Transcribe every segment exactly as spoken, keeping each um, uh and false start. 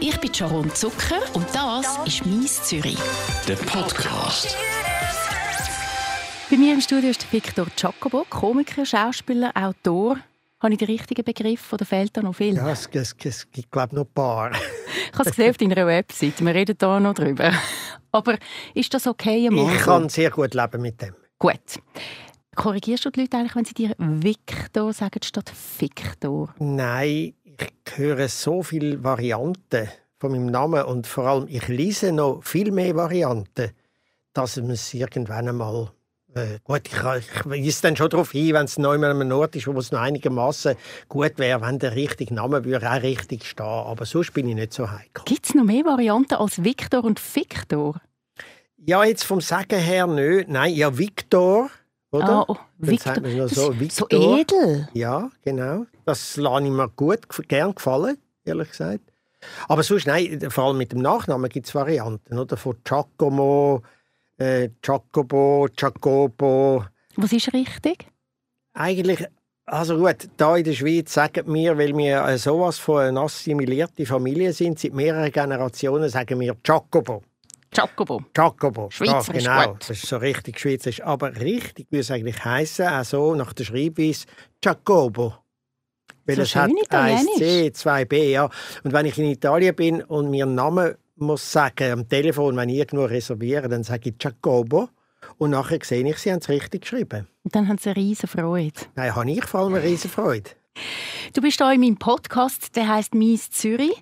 Ich bin Jaron Zucker und das ist «Mein Zürich», der Podcast. Bei mir im Studio ist Victor Giacobbo, Komiker, Schauspieler, Autor. Habe ich den richtigen Begriff oder fehlt da noch viel? Ja, es, es, es gibt, glaube ich, noch ein paar. Ich habe es gesehen auf deiner Website, wir reden da noch drüber. Aber ist das okay? Ich kann sehr gut leben mit dem. Gut. Korrigierst du die Leute eigentlich, wenn sie dir «Victor» sagen statt «Victor»? Nein, ich höre so viele Varianten von meinem Namen und vor allem ich lese noch viel mehr Varianten, dass man es irgendwann einmal... Äh, gut, ich, ich weise dann schon darauf hin, wenn es noch einmal an einem Ort ist, wo es noch einigermaßen gut wäre, wenn der richtige Name würde auch richtig stehen. Aber sonst bin ich nicht so heikel. Gibt es noch mehr Varianten als «Victor» und «Victor»? Ja, jetzt vom Sagen her nicht. Nein, ja, «Victor». Oder? Oh, Victor. Das so, ist Victor. So edel. Ja, genau. Das lasse ich mir gut, gern gefallen, ehrlich gesagt. Aber sonst, nein, vor allem mit dem Nachnamen gibt es Varianten, oder? Von Giacomo, äh, Giacobbo, Giacobbo. Was ist richtig? Eigentlich, also gut, da in der Schweiz sagen wir, weil wir sowas von einer assimilierte Familie sind, seit mehreren Generationen sagen wir Giacobbo. Giacobbo. Giacobbo. Schweizerisch, ja, genau. Das ist so richtig schweizerisch. Aber richtig würde es eigentlich heissen, auch so nach der Schreibweise Giacobbo. Weil so es hat eins C, zwei B, ja. Und wenn ich in Italien bin und mir einen Namen muss sagen, am Telefon, wenn ich irgendwo reserviere, dann sage ich Giacobbo. Und nachher sehe ich, sie haben es richtig geschrieben. Und dann haben sie eine riesen Freude. Nein, habe ich vor allem eine riesen Freude. Du bist hier in meinem Podcast, der heisst «Mein Zürich».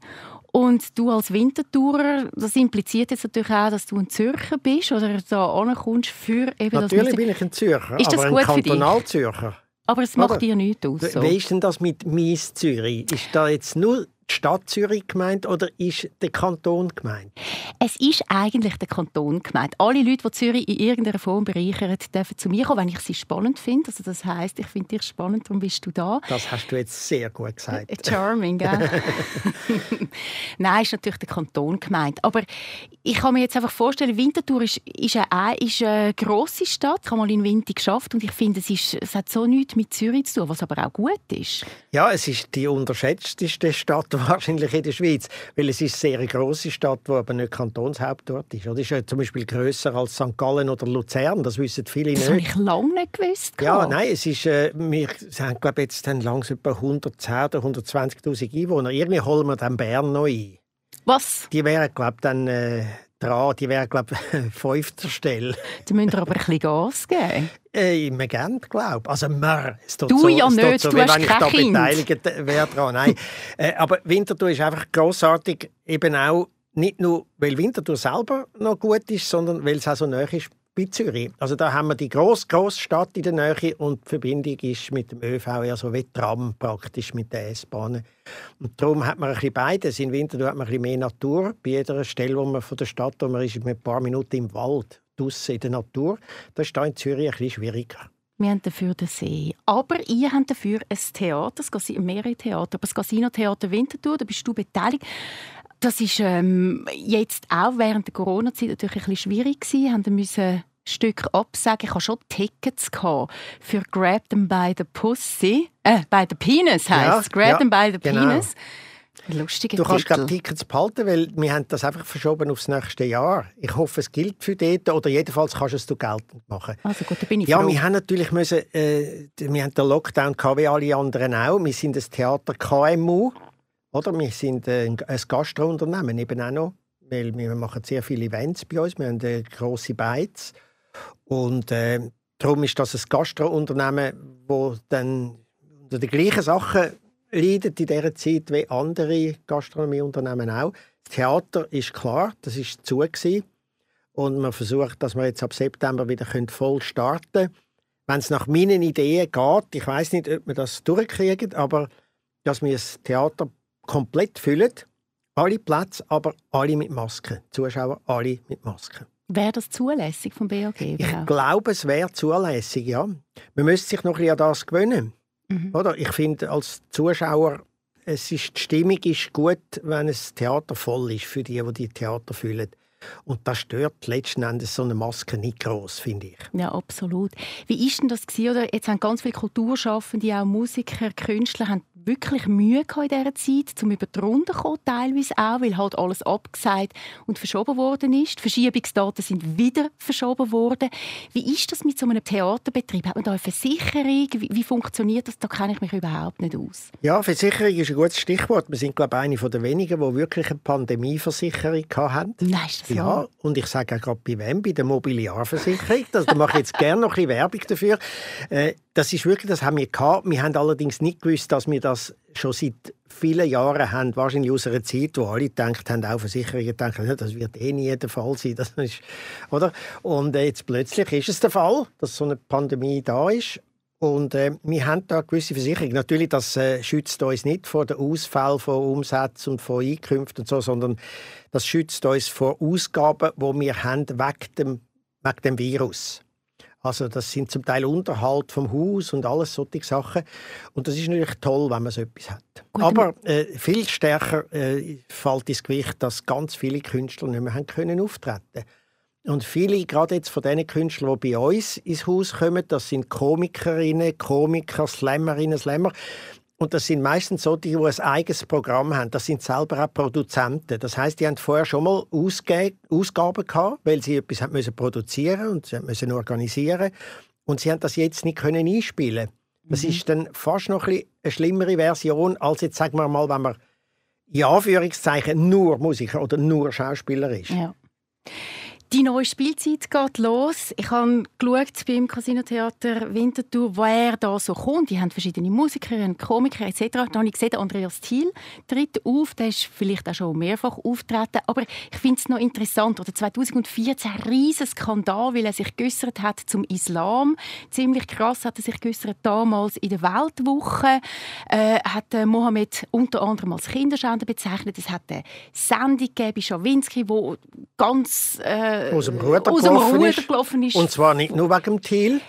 Und du als Winterthurer, das impliziert jetzt natürlich auch, dass du ein Zürcher bist oder da ankommst für eben das... Natürlich bin ich ein Zürcher, ist das aber gut ein Kantonalzürcher. Aber es macht dir nichts aus. So. Wie ist denn das mit «Mein Zürich»? Ist da jetzt nur die Stadt Zürich gemeint oder ist der Kanton gemeint? Es ist eigentlich der Kanton gemeint. Alle Leute, die Zürich in irgendeiner Form bereichern, dürfen zu mir kommen, wenn ich sie spannend finde. Also das heisst, ich finde dich spannend, darum bist du da. Das hast du jetzt sehr gut gesagt. Charming, gell? Nein, ist natürlich der Kanton gemeint. Aber ich kann mir jetzt einfach vorstellen, Winterthur ist, ist, eine, ist eine grosse Stadt. Ich habe mal in Winter geschafft und ich finde, es, ist, es hat so nichts mit Zürich zu tun, was aber auch gut ist. Ja, es ist die unterschätzteste Stadt wahrscheinlich in der Schweiz, weil es ist sehr eine grosse Stadt, die aber nicht Kantonshauptort ist. Oder ist ja zum Beispiel grösser als Sankt Gallen oder Luzern, das wissen viele nicht. Das habe ich lange nicht gewusst. Ja, nein, es ist, äh, wir haben, glaube jetzt haben langsam etwa hundertzehn- oder hundertzwanzigtausend Einwohner. Irgendwie holen wir dann Bern noch ein. Was? Die wären, glaube ich, dann äh, dran, die wären, glaube ich, fünfter Stelle. Die müssen aber ein bisschen Gas geben. Äh, immer gern, glaube ich. Also, mer, es tut du so, ja es nicht, so, du hast wenn ich da Kind. Beteiligt wäre dran. Nein. äh, aber Winterthur ist einfach grossartig, eben auch nicht nur, weil Winterthur selber noch gut ist, sondern weil es auch so nahe ist bei Zürich. Also da haben wir die grosse, grosse Stadt in der Nähe und die Verbindung ist mit dem ÖV ja so wie Tram praktisch mit den S-Bahnen. Und darum hat man ein bisschen beides. In Winterthur hat man ein bisschen mehr Natur. Bei jeder Stelle, wo man von der Stadt wo man ist, ist man ein paar Minuten im Wald, draussen in der Natur. Das ist da in Zürich ein bisschen schwieriger. Wir haben dafür den See. Aber ihr habt dafür ein Theater, mehrere Theater, aber das Casinotheater Winterthur, da bist du beteiligt. Das ist ähm, jetzt auch während der Corona-Zeit natürlich ein bisschen schwierig gewesen. Wir mussten Stück absagen. Ich hatte schon Tickets gehabt für «Grab them by the Pussy». Äh, «by the Penis» heisst es. «Grab ja, them by the genau. Penis». Lustiger Titel. Du kannst gerade Tickets behalten, weil wir haben das einfach verschoben aufs nächste Jahr. Ich hoffe, es gilt für dort oder jedenfalls kannst du es du geltend machen. Also gut, da bin ich ja, froh. Wir haben natürlich müssen, äh, wir haben den Lockdown gehabt, wie alle anderen auch. Wir sind das Theater K M U. Oder? Wir sind äh, ein Gastrounternehmen eben auch noch, weil wir machen sehr viele Events bei uns, wir haben äh, grosse Beiz und äh, darum ist das ein Gastrounternehmen, das dann unter den gleichen Sachen leidet in dieser Zeit wie andere Gastronomieunternehmen auch. Das Theater ist klar, das war zu gewesen. Und man versucht, dass wir jetzt ab September wieder voll starten können. Wenn es nach meinen Ideen geht, ich weiss nicht, ob wir das durchkriegen, aber dass wir das Theater komplett füllen. Alle Plätze, aber alle mit Masken. Zuschauer, alle mit Masken. Wäre das zulässig vom B A G? Ich glaube, es wäre zulässig, ja. Man müsste sich noch ein bisschen an das gewöhnen. Mhm. Oder? Ich finde, als Zuschauer, es ist, die Stimmung ist gut, wenn das Theater voll ist, für die, die die Theater füllen. Und das stört letzten Endes so eine Maske nicht gross, finde ich. Ja, absolut. Wie war denn das gewesen? Oder jetzt haben ganz viele Kulturschaffende, auch Musiker, Künstler, haben wirklich Mühe in dieser Zeit, um über die Runden zu kommen, teilweise auch, weil halt alles abgesagt und verschoben worden ist. Die Verschiebungsdaten sind wieder verschoben worden. Wie ist das mit so einem Theaterbetrieb? Hat man da eine Versicherung? Wie, wie funktioniert das? Da kenne ich mich überhaupt nicht aus. Ja, Versicherung ist ein gutes Stichwort. Wir sind, glaube ich, eine der wenigen, die wirklich eine Pandemieversicherung hatten. Nein, ist das so? Ja, und ich sage auch gerade bei wem? Bei der Mobiliarversicherung. Da mache ich jetzt gerne noch ein bisschen Werbung dafür. Das ist wirklich, das haben wir gehabt. Wir haben allerdings nicht gewusst, dass wir das schon seit vielen Jahren haben, wahrscheinlich aus einer Zeit, wo alle gedacht haben, auch Versicherungen denken, das wird eh nie der Fall sein. Das ist, oder? Und jetzt plötzlich ist es der Fall, dass so eine Pandemie da ist. Und äh, wir haben da gewisse Versicherungen. Natürlich, das äh, schützt uns nicht vor den Ausfällen von Umsätzen und von Einkünften und so, sondern das schützt uns vor Ausgaben, die wir haben wegen dem, wegen dem Virus. Also das sind zum Teil Unterhalt vom Haus und alles solche Sachen. Und das ist natürlich toll, wenn man so etwas hat. Gut, aber äh, viel stärker äh, fällt ins Gewicht, dass ganz viele Künstler nicht mehr haben können auftreten. Und viele, gerade jetzt von diesen Künstlern, die bei uns ins Haus kommen, das sind Komikerinnen, Komiker, Slammerinnen, Slammer. Und das sind meistens so die, die ein eigenes Programm haben. Das sind selber auch Produzenten. Das heisst, die haben vorher schon mal Ausgaben gehabt, weil sie etwas haben müssen produzieren und sie haben müssen organisieren. Und sie haben das jetzt nicht können einspielen. Das mhm. ist dann fast noch ein eine schlimmere Version, als jetzt, sagen wir mal, wenn man in Anführungszeichen nur Musiker oder nur Schauspieler ist. Ja. Die neue Spielzeit geht los. Ich habe geschaut beim Casinotheater Winterthur, wer da so kommt. Die haben verschiedene Musiker, Komiker et cetera. Da habe ich gesehen, Andreas Thiel tritt auf. Der ist vielleicht auch schon mehrfach auftreten. Aber ich finde es noch interessant. Oder zwanzig vierzehn ein riesen Skandal, weil er sich geäussert hat zum Islam. Ziemlich krass hat er sich geäussert damals in der Weltwoche. Äh, hat Mohammed unter anderem als Kinderschänder bezeichnet. Es hat eine Sendung gegeben bei Schawinski, wo ganz äh, aus dem Ruder, aus dem Ruder ist. gelaufen ist. Und zwar nicht nur wegen dem Thiel.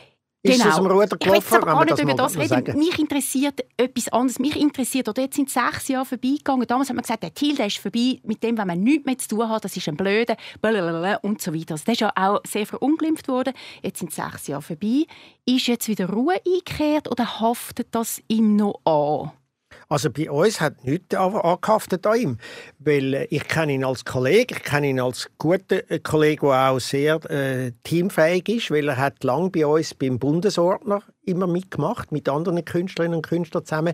Genau. Ist aus dem Ruder gelaufen, ich will gar nicht das über das reden. Mich interessiert etwas anderes. Mich interessiert, oder jetzt sind sechs Jahre vorbeigegangen. Damals hat man gesagt, der Thiel, der ist vorbei, mit dem, wenn man nichts mehr zu tun hat, das ist ein Blöder, blablabla und so weiter. Also, der ist ja auch sehr verunglimpft worden. Jetzt sind sechs Jahre vorbei. Ist jetzt wieder Ruhe eingekehrt oder haftet das ihm noch an? Also bei uns hat nichts angehaftet an ihm, weil ich kenne ihn als Kollege, ich kenne ihn als guten Kollegen, der auch sehr äh, teamfähig ist, weil er hat lange bei uns beim Bundesordner immer mitgemacht, mit anderen Künstlerinnen und Künstlern zusammen.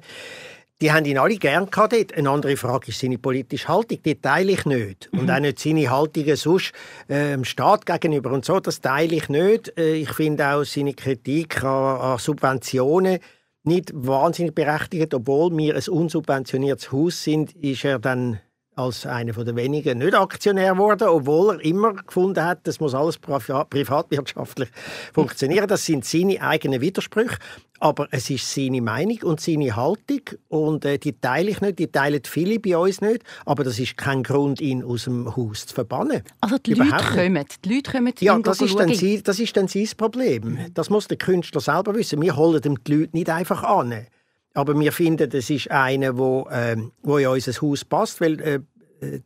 Die haben ihn alle gern gehabt dort. Eine andere Frage ist seine politische Haltung, die teile ich nicht. Und mhm. auch nicht seine Haltungen sonst äh, dem Staat gegenüber und so, das teile ich nicht. Äh, ich finde auch seine Kritik an, an Subventionen nicht wahnsinnig berechtigt, obwohl wir ein unsubventioniertes Haus sind, ist er dann als einer der wenigen nicht Aktionär geworden, obwohl er immer gefunden hat, das muss alles privatwirtschaftlich funktionieren. Das sind seine eigenen Widersprüche, aber es ist seine Meinung und seine Haltung und äh, die teile ich nicht, die teilen viele bei uns nicht, aber das ist kein Grund, ihn aus dem Haus zu verbannen. Also die Leute kommen, die Leute kommen zu ja, das ist, dann sie, das ist dann sein Problem. Das muss der Künstler selber wissen. Wir holen die Leute nicht einfach an. Aber wir finden, das ist einer, wo, äh, wo in unser Haus passt, weil äh,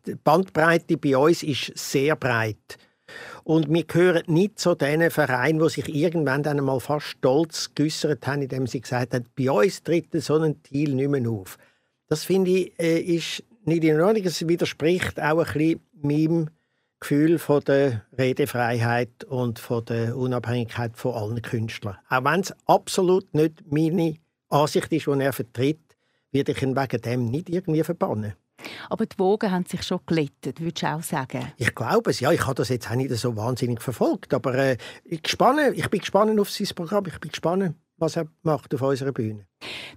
die Bandbreite bei uns ist sehr breit. Und wir gehören nicht zu diesen Vereinen, die sich irgendwann dann mal fast stolz geäussert haben, indem sie gesagt haben, bei uns tritt so ein Teil nicht mehr auf. Das finde ich, äh, ist nicht in Ordnung. Es widerspricht auch ein bisschen meinem Gefühl von der Redefreiheit und von der Unabhängigkeit von allen Künstlern. Auch wenn es absolut nicht meine Ansicht ist, die er vertritt, werde ich ihn wegen dem nicht irgendwie verbannen. Aber die Wogen haben sich schon glättet, würdest du auch sagen? Ich glaube es, ja. Ich habe das jetzt auch nicht so wahnsinnig verfolgt. Aber äh, ich, gespanne, ich bin gespannt auf sein Programm. Ich bin gespannt, was er macht auf unserer Bühne.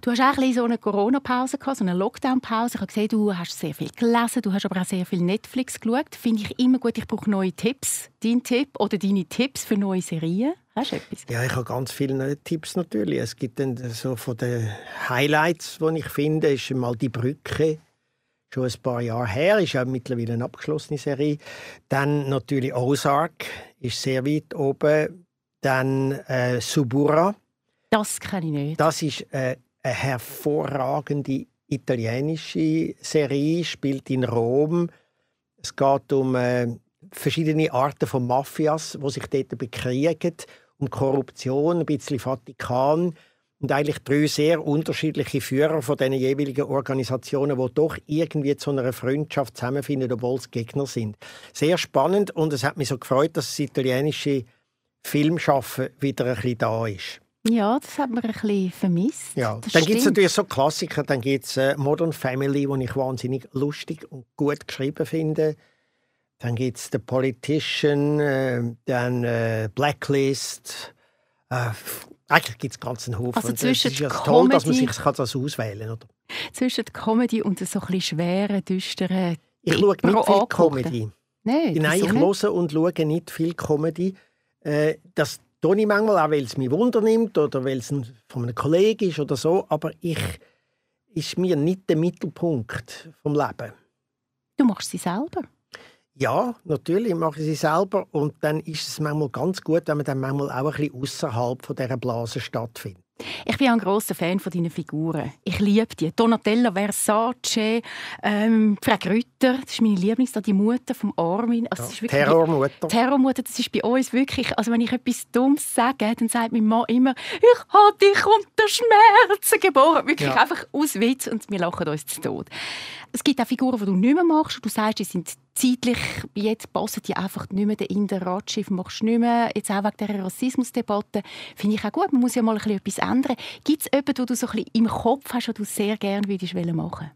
Du hast auch ein bisschen so eine Corona-Pause gehabt, so eine Lockdown-Pause. Ich habe gesehen, du hast sehr viel gelesen, du hast aber auch sehr viel Netflix geschaut. Finde ich immer gut. Ich brauche neue Tipps. Dein Tipp oder deine Tipps für neue Serien? Hast du etwas? Ja, ich habe ganz viele Tipps natürlich. Es gibt dann so von den Highlights, die ich finde, ist mal «Die Brücke». Schon ein paar Jahre her, ist ja mittlerweile eine abgeschlossene Serie. Dann natürlich «Ozark», ist sehr weit oben. Dann äh, «Suburra». Das kenne ich nicht. Das ist äh, eine hervorragende italienische Serie, spielt in Rom. Es geht um äh, verschiedene Arten von Mafias, die sich dort bekriegen, um Korruption, ein bisschen Vatikan. Und eigentlich drei sehr unterschiedliche Führer von den jeweiligen Organisationen, die doch irgendwie zu einer Freundschaft zusammenfinden, obwohl es Gegner sind. Sehr spannend, und es hat mich so gefreut, dass das italienische Filmschaffen wieder ein bisschen da ist. Ja, das hat man ein bisschen vermisst. Ja. Dann gibt es natürlich so Klassiker, dann gibt es äh, Modern Family, die ich wahnsinnig lustig und gut geschrieben finde. Dann gibt es The Politician, äh, dann äh, Blacklist. Äh, eigentlich gibt es ganz einen Haufen. Also zwischen es ist ja toll, dass man sich das auswählen kann. Oder? Zwischen der Comedy und so ein bisschen schweren, düsteren... Ich schaue nicht Pro viel Comedy. Nein, Nein ich höre und schaue nicht viel Comedy. Äh, das tue ich manchmal auch, weil es mich Wunder nimmt oder weil es ein, von einem Kollegen ist oder so. Aber ich ist mir nicht der Mittelpunkt vom Leben. Du machst sie selber? Ja, natürlich mache ich sie selber. Und dann ist es manchmal ganz gut, wenn man dann manchmal auch ein bisschen außerhalb von dieser Blase stattfindet. Ich bin ein grosser Fan von deinen Figuren. Ich liebe die. Donatella Versace, ähm, Frau Rütter, das ist meine Lieblings, die Mutter von Armin. Also, das ist wirklich Terrormutter. Terrormutter, das ist bei uns wirklich, also wenn ich etwas Dummes sage, dann sagt mein Mann immer, ich habe dich unter Schmerzen geboren. Wirklich ja. Einfach aus Witz, und wir lachen uns zu Tod. Es gibt auch Figuren, die du nicht mehr machst, und du sagst, die sind zeitlich, jetzt passen die einfach nicht mehr, den Inder Radschiff machst du nicht mehr, jetzt auch wegen dieser Rassismusdebatte, finde ich auch gut, man muss ja mal ein bisschen etwas ändern. Gibt es jemanden, den du so ein bisschen im Kopf hast, den du sehr gerne würdest machen?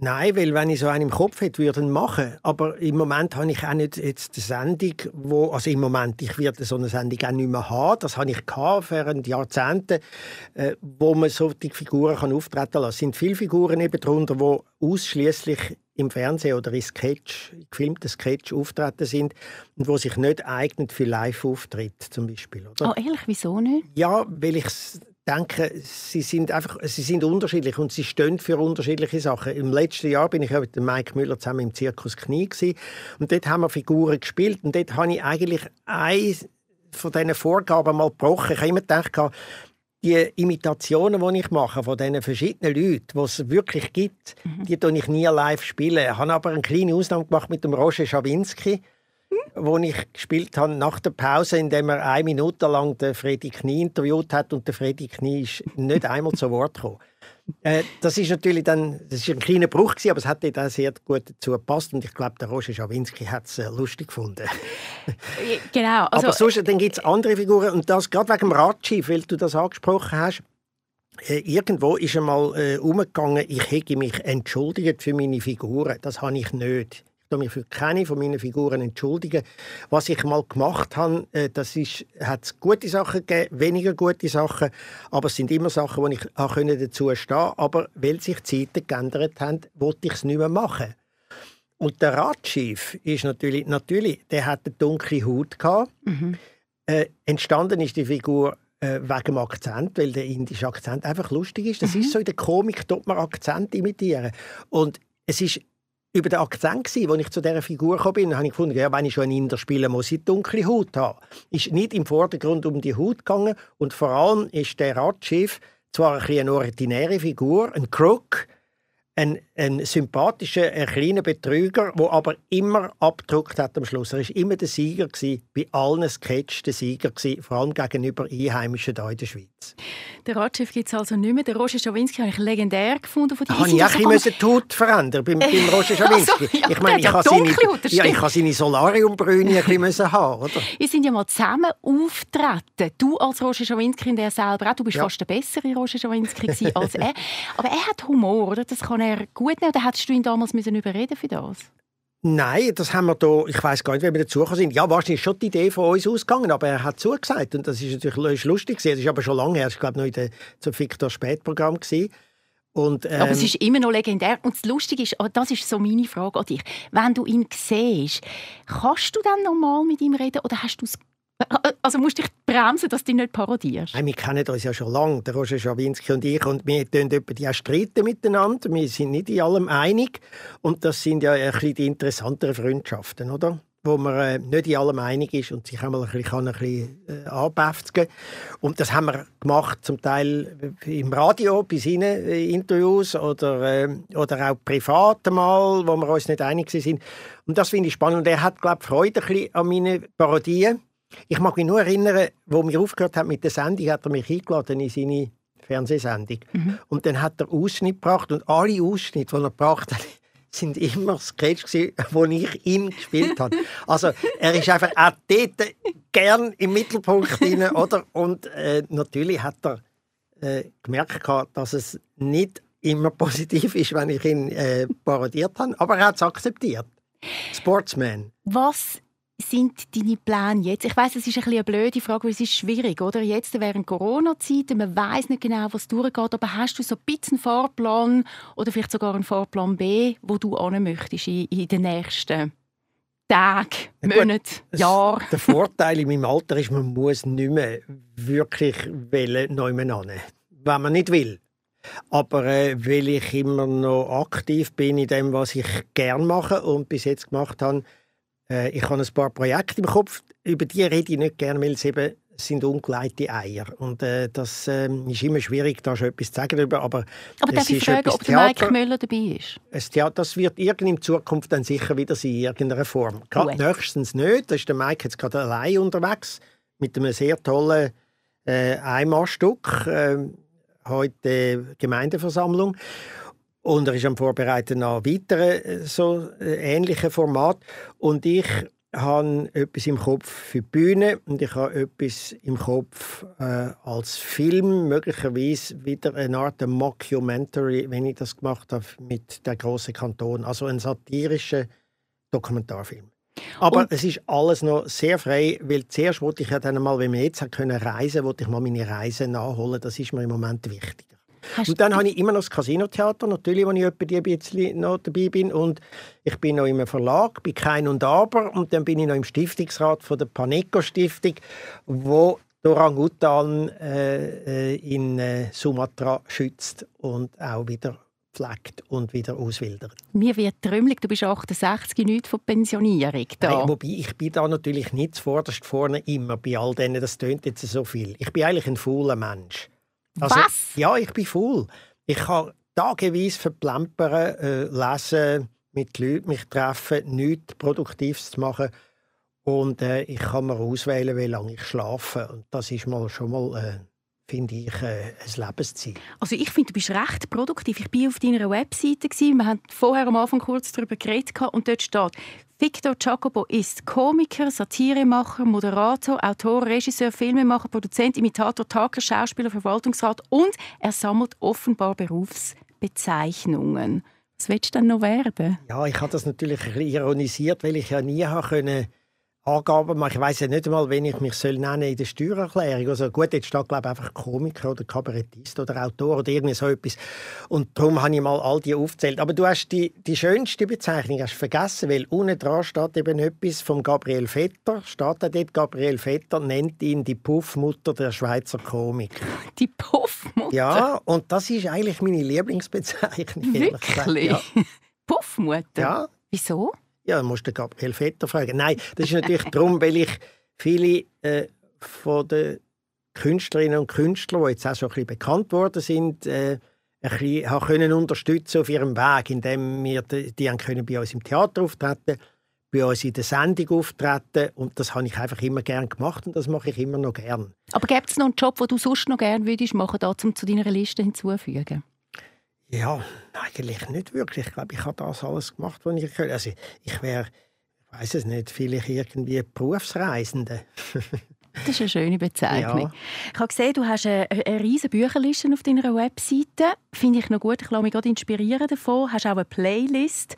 Nein, weil wenn ich so einen im Kopf hätte, würde ich ihn machen. Aber im Moment habe ich auch nicht jetzt eine Sendung, wo, also im Moment, ich werde so eine Sendung auch nicht mehr haben, das habe ich gehabt während Jahrzehnten, äh, wo man so die Figuren kann auftreten lassen. Es sind viele Figuren eben darunter, die ausschließlich im Fernsehen oder in Sketch, gefilmten Sketch auftreten sind und wo sich nicht eignet für Live-Auftritt zum Beispiel. Oder? Oh, ehrlich? Wieso nicht? Ja, weil ich denke, sie sind einfach, sie sind unterschiedlich und sie stehen für unterschiedliche Sachen. Im letzten Jahr bin ich ja mit Mike Müller zusammen im Zirkus Knie gewesen, und dort haben wir Figuren gespielt, und dort habe ich eigentlich eine von diesen Vorgaben mal gebrochen. Ich habe immer gedacht, die Imitationen, die ich mache, von diesen verschiedenen Leuten, die es wirklich gibt, mhm. die spiele ich nie live. Spielen. Ich habe aber eine kleine Ausnahme gemacht mit dem Roger Schawinski, mhm. wo ich gespielt habe nach der Pause, indem er eine Minute lang den Freddy Knie interviewt hat, und der Freddy Knie ist nicht einmal zu Wort gekommen. Äh, das ist natürlich dann, das ist ein kleiner Bruch gewesen, aber es hat dort auch sehr gut dazu gepasst, und ich glaube, der Roger Schawinski hat es äh, lustig gefunden. Genau. Also, aber sonst, dann gibt es andere Figuren, und das gerade wegen dem Radschiff, weil du das angesprochen hast. Äh, irgendwo ist einmal äh, umgegangen, ich hätte mich entschuldigt für meine Figuren. Das habe ich nicht. Ich tue mich für keine von meinen Figuren entschuldigen. Was ich mal gemacht habe, das ist, hat es gute Sachen gegeben, weniger gute Sachen, aber es sind immer Sachen, wo ich auch dazu stehen konnte. Aber weil sich die Zeiten geändert haben, wollte ich es nicht mehr machen. Und der Radschiff ist natürlich, natürlich, der hat eine dunkle Haut gehabt. Mhm. Äh, entstanden ist die Figur äh, wegen dem Akzent, weil der indische Akzent einfach lustig ist. Das mhm. ist so, in der Komik tut man Akzent imitieren. Und es ist über den Akzent gsi, als ich zu dieser Figur gekommen bin, habe ich gefunden, ja, wenn ich schon einen Inder spiele, muss ich dunkle Haut haben. Es ist nicht im Vordergrund um die Haut gegangen, und vor allem ist der Radschiff zwar ein eine ordinäre Figur, ein Crook, ein, ein sympathischer, ein kleiner Betrüger, der aber immer abgedruckt hat am Schluss. Er war immer der Sieger gewesen, bei allen Sketchen der Sieger gewesen, vor allem gegenüber Einheimischen hier in der Schweiz. Der Radschiff gibt es also nicht mehr. Den Roger Schawinski habe ich legendär gefunden. Von habe ich auch immer die Haut verändern beim, beim Roger Schawinski. Also, ja, ich meine, ich ja habe seine, ja, ich seine Solariumbrüne ein bisschen haben, oder? Wir sind ja mal zusammen auftreten. Du als Roger Schawinski und er selber auch. Du bist ja. fast der bessere Roger Schawinski als er. Aber er hat Humor, oder? Das kann er gut nehmen, oder hättest du ihn damals müssen überreden für das? Nein, das haben wir da, ich weiss gar nicht, wie wir dazu sind. Ja, wahrscheinlich ist schon die Idee von uns ausgegangen, aber er hat zugesagt, und das ist natürlich lustig gewesen. Das ist aber schon lange her, ich glaube noch in der zum Victor Spätprogramm gewesen. Und, ähm, aber es ist immer noch legendär. Und das Lustige ist, das ist so meine Frage an dich, wenn du ihn siehst, kannst du dann normal mit ihm reden, oder hast du es Also musst du dich bremsen, dass du dich nicht parodierst? Nein, wir kennen uns ja schon lange, der Roger Schawinski und ich. Und wir ja streiten miteinander, wir sind nicht in allem einig. Und das sind ja ein bisschen die interessanteren Freundschaften, oder? Wo man äh, nicht in allem einig ist und sich einmal ein bisschen, kann ein bisschen äh, anbeftigen. Und das haben wir gemacht, zum Teil im Radio, bei seinen äh, Interviews oder, äh, oder auch privat mal, wo wir uns nicht einig sind. Und das finde ich spannend. Und er hat, glaube ich, Freude ein bisschen an meinen Parodien. Ich mag mich nur erinnern, als wir aufgehört haben mit der Sendung, hat er mich eingeladen in seine Fernsehsendung. Mhm. Und dann hat er Ausschnitt gebracht und alle Ausschnitte, die er gebracht hat, sind immer Sketch gewesen, wo ich ihn gespielt habe. Also er ist einfach auch dort gern im Mittelpunkt drin, oder? Und äh, natürlich hat er äh, gemerkt, dass es nicht immer positiv ist, wenn ich ihn äh, parodiert habe. Aber er hat es akzeptiert. Sportsman. Was sind deine Pläne jetzt? Ich weiss, es ist ein bisschen eine blöde Frage, weil es ist schwierig, oder? Jetzt während Corona-Zeiten, man weiss nicht genau, was durchgeht, aber hast du so ein bisschen einen Fahrplan oder vielleicht sogar einen Fahrplan B, wo du hin möchtest in, in den nächsten Tagen, Monaten, Jahren? Der Vorteil in meinem Alter ist, man muss nicht mehr wirklich wollen, nebeneinander, wenn man nicht will. Aber äh, weil ich immer noch aktiv bin in dem, was ich gerne mache und bis jetzt gemacht habe, äh, ich habe ein paar Projekte im Kopf, über die rede ich nicht gerne, weil es eben sind ungeleitete Eier. Und äh, das äh, ist immer schwierig, da schon etwas zu sagen darüber. Aber, aber darf ich fragen, ob Theater, Mike Müller dabei ist? Theater, das wird irgendwann in Zukunft dann sicher wieder sein, in irgendeiner Form. Gerade Gut. Nächstens nicht, da ist der Mike jetzt gerade allein unterwegs, mit einem sehr tollen äh, Einmalstück. Äh, heute Gemeindeversammlung. Und er ist am Vorbereiten nach weiteren so ähnlichen Formaten. Und ich habe etwas im Kopf für die Bühne und ich habe etwas im Kopf äh, als Film, möglicherweise wieder eine Art Mockumentary, wenn ich das gemacht habe, mit der grossen Kanton. Also ein satirischer Dokumentarfilm. Aber und es ist alles noch sehr frei, weil zuerst wollte ich ja dann mal, wenn wir jetzt können reisen, wollte ich mal meine Reise nachholen. Das ist mir im Moment wichtiger. Hast und dann habe ich immer noch das Casinotheater, natürlich, wo ich ein bisschen noch dabei bin. Und ich bin noch im Verlag, bei Kein und Aber. Und dann bin ich noch im Stiftungsrat von der Paneco-Stiftung, wo die Orangutan äh, in äh, Sumatra schützt und auch wieder und wieder auswildern. Mir wird trümmelig, du bist achtundsechzig, nichts von Pensionierung da. Nein, wobei, ich bin da natürlich nicht zuvorderst vorne immer bei all denen, das tönt jetzt so viel. Ich bin eigentlich ein fauler Mensch. Also, was? Ja, ich bin faul. Ich kann tageweise verplempern, äh, lesen, mit Leuten mich treffen, nichts Produktives zu machen. Und äh, ich kann mir auswählen, wie lange ich schlafe. Und das ist mal schon mal... Äh, finde ich äh, ein Lebensziel. Also ich finde, du bist recht produktiv. Ich war auf deiner Webseite. Wir haben vorher am Anfang kurz darüber geredet und dort steht, Victor Giacobbo ist Komiker, Satiremacher, Moderator, Autor, Regisseur, Filmemacher, Produzent, Imitator, Tager, Schauspieler, Verwaltungsrat und er sammelt offenbar Berufsbezeichnungen. Was willst du denn noch werden? Ja, ich habe das natürlich ein bisschen ironisiert, weil ich ja nie habe können Angaben machen. Ich weiss ja nicht einmal, wen ich mich soll nennen in der Steuererklärung. Also gut, jetzt steht, glaube ich, einfach Komiker oder Kabarettist oder Autor oder irgendwie so etwas. Und darum habe ich mal all die aufgezählt. Aber du hast die, die schönste Bezeichnung hast vergessen, weil unten dran steht eben etwas vom Gabriel Vetter. Steht da dort, Gabriel Vetter nennt ihn die Puffmutter der Schweizer Komik. Die Puffmutter? Ja, und das ist eigentlich meine Lieblingsbezeichnung. Wirklich? Ja. Puffmutter? Ja. Wieso? Ja, dann musst du Gabriel Vetter fragen. Nein, das ist natürlich darum, weil ich viele äh, von den Künstlerinnen und Künstlern, die jetzt auch schon ein bisschen bekannt worden sind, äh, ein bisschen haben können unterstützen auf ihrem Weg, indem wir die, die haben können bei uns im Theater auftreten, bei uns in der Sendung auftreten. Und das habe ich einfach immer gern gemacht und das mache ich immer noch gern. Aber gibt es noch einen Job, den du sonst noch gern würdest machen, da, um zu deiner Liste hinzufügen? Ja, eigentlich nicht wirklich. Ich glaube, ich habe das alles gemacht, was ich gehört habe. Also ich wäre, ich weiß es nicht, vielleicht irgendwie Berufsreisende. Das ist eine schöne Bezeichnung. Ja. Ich habe gesehen, du hast eine, eine riesige Bücherliste auf deiner Webseite. Finde ich noch gut. Ich lasse mich gerade inspirieren davon. Du hast auch eine Playlist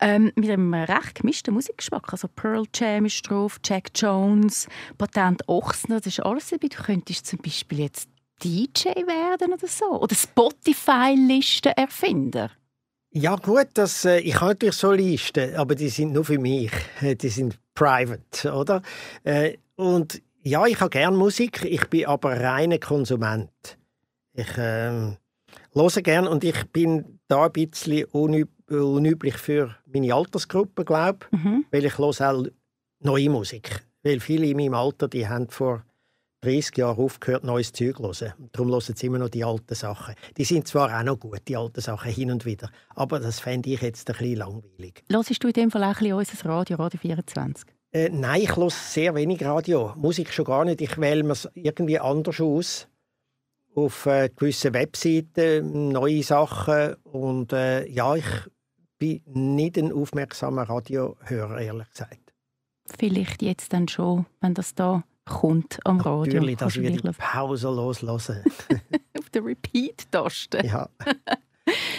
ähm, mit einem recht gemischten Musikgeschmack. Also Pearl Jam ist drauf, Jack Jones, Patent Ochsner. Das ist alles dabei. Du könntest zum Beispiel jetzt D J werden oder so? Oder Spotify-Listen-Erfinder? Ja gut, das, äh, ich habe natürlich so Listen, aber die sind nur für mich. Die sind private, oder? Äh, und ja, ich habe gerne Musik, ich bin aber reiner Konsument. Ich äh, höre gerne und ich bin da ein bisschen unüb- unüblich für meine Altersgruppe, glaube ich. Mhm. Weil ich höre auch neue Musik. Weil viele in meinem Alter, die haben vor dreißig Jahre aufgehört, neues Zeug zu hören. Darum hören sie immer noch die alten Sachen. Die sind zwar auch noch gut, die alten Sachen, hin und wieder. Aber das fände ich jetzt ein bisschen langweilig. Hörst du in dem Fall auch ein bisschen unser Radio, Radio vierundzwanzig? Äh, nein, ich höre sehr wenig Radio. Musik schon gar nicht. Ich wähle mir es irgendwie anders aus. auf äh, gewissen Webseiten neue Sachen. Und äh, ja, ich bin nicht ein aufmerksamer Radiohörer, ehrlich gesagt. Vielleicht jetzt dann schon, wenn das da kommt am Natürlich, Radio. Natürlich, das würde ich pausenlos hören. Auf der Repeat-Taste. Ja.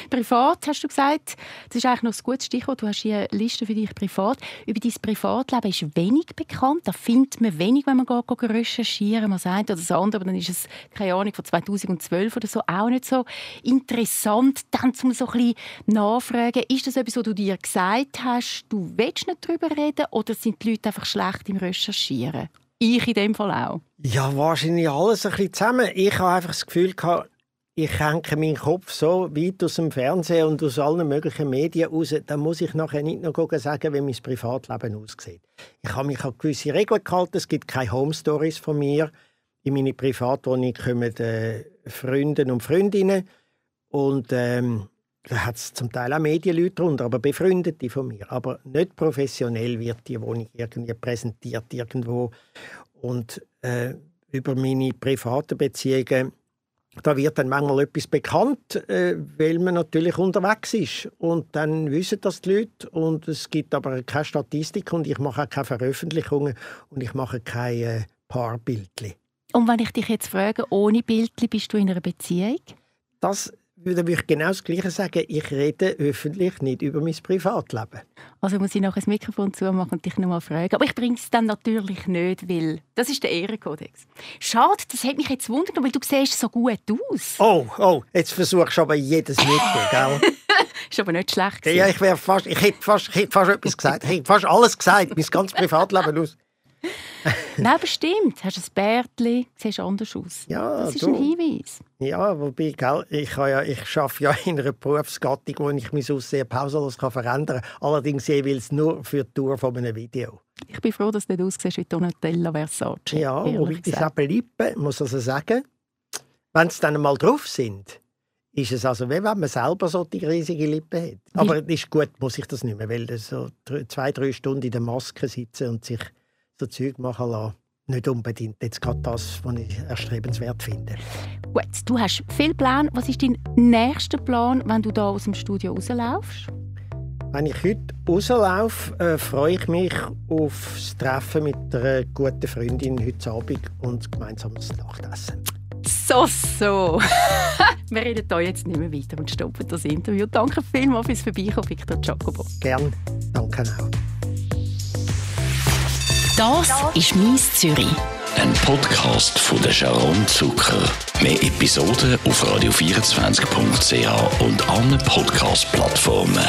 Privat, hast du gesagt. Das ist eigentlich noch ein gutes Stichwort. Du hast hier eine Liste für dich privat. Über dein Privatleben ist wenig bekannt. Da findet man wenig, wenn man geht recherchieren. Man sagt oder das andere, aber dann ist es, keine Ahnung, von zweitausendzwölf oder so, auch nicht so interessant. Dann zum so ein bisschen nachfragen, ist das etwas, was du dir gesagt hast, du willst nicht darüber reden, oder sind die Leute einfach schlecht im Recherchieren? Ich in dem Fall auch. Ja, wahrscheinlich alles ein bisschen zusammen. Ich habe einfach das Gefühl gehabt, ich hänge meinen Kopf so weit aus dem Fernsehen und aus allen möglichen Medien raus, dann muss ich nachher nicht noch sagen, wie mein Privatleben aussieht. Ich habe mich an gewisse Regeln gehalten. Es gibt keine Home-Stories von mir. In meine Privatwohnung kommen äh, Freunde und Freundinnen. Und ähm, da hat es zum Teil auch Medienleute darunter, aber Befreundete von mir. Aber nicht professionell wird die Wohnung irgendwie präsentiert irgendwo. Und äh, über meine privaten Beziehungen, da wird dann manchmal etwas bekannt, äh, weil man natürlich unterwegs ist. Und dann wissen das die Leute. Und es gibt aber keine Statistik und ich mache auch keine Veröffentlichungen und ich mache keine äh, Paarbildchen. Und wenn ich dich jetzt frage, ohne Bildchen, bist du in einer Beziehung? Das würde ich genau das Gleiche sagen. Ich rede öffentlich nicht über mein Privatleben. Also muss ich nachher das Mikrofon zumachen und dich nochmal fragen. Aber ich bringe es dann natürlich nicht, weil das ist der Ehrenkodex. Schade, das hat mich jetzt wundert, weil du siehst so gut aus. Oh, oh, jetzt versuchst du aber jedes Mittel, gell? Ist aber nicht schlecht. Ja, ich, wäre fast, ich, hätte fast, ich hätte fast etwas gesagt. Ich hätte fast alles gesagt, mein ganzes Privatleben aus. Nein, bestimmt. Hast du ein Bärtchen, siehst anders aus. Ja, das ist du. Ein Hinweis. Ja, wobei, gell, ich, ja, ich arbeite ja in einer Berufsgattung, wo ich mein Aussehen pausenlos verändern kann. Allerdings jeweils nur für die Tour von einem Video. Ich bin froh, dass du nicht aussiehst wie Donatella Versace. Ja, wobei die Lippen, muss also sagen, wenn sie dann mal drauf sind, ist es also wie wenn man selber so die riesige Lippe hat. Aber es ist gut, muss ich das nicht mehr, weil so zwei, drei Stunden in der Maske sitzen und sich so Zeug machen lassen. Nicht unbedingt jetzt gerade das, was ich erstrebenswert finde. Gut, du hast viel Plan. Was ist dein nächster Plan, wenn du da aus dem Studio rauslaufst? Wenn ich heute rauslaufe, äh, freue ich mich auf das Treffen mit einer guten Freundin heute Abend und gemeinsames Nachtessen. So, so. Wir reden hier jetzt nicht mehr weiter und stoppen das Interview. Danke vielmals fürs Vorbeikommen, Victor Giacobbo. Gern, danke auch. Das ist «Mein Zürich». Ein Podcast von der Jaron Zucker. Mehr Episoden auf radio vierundzwanzig punkt c h und allen Podcast-Plattformen.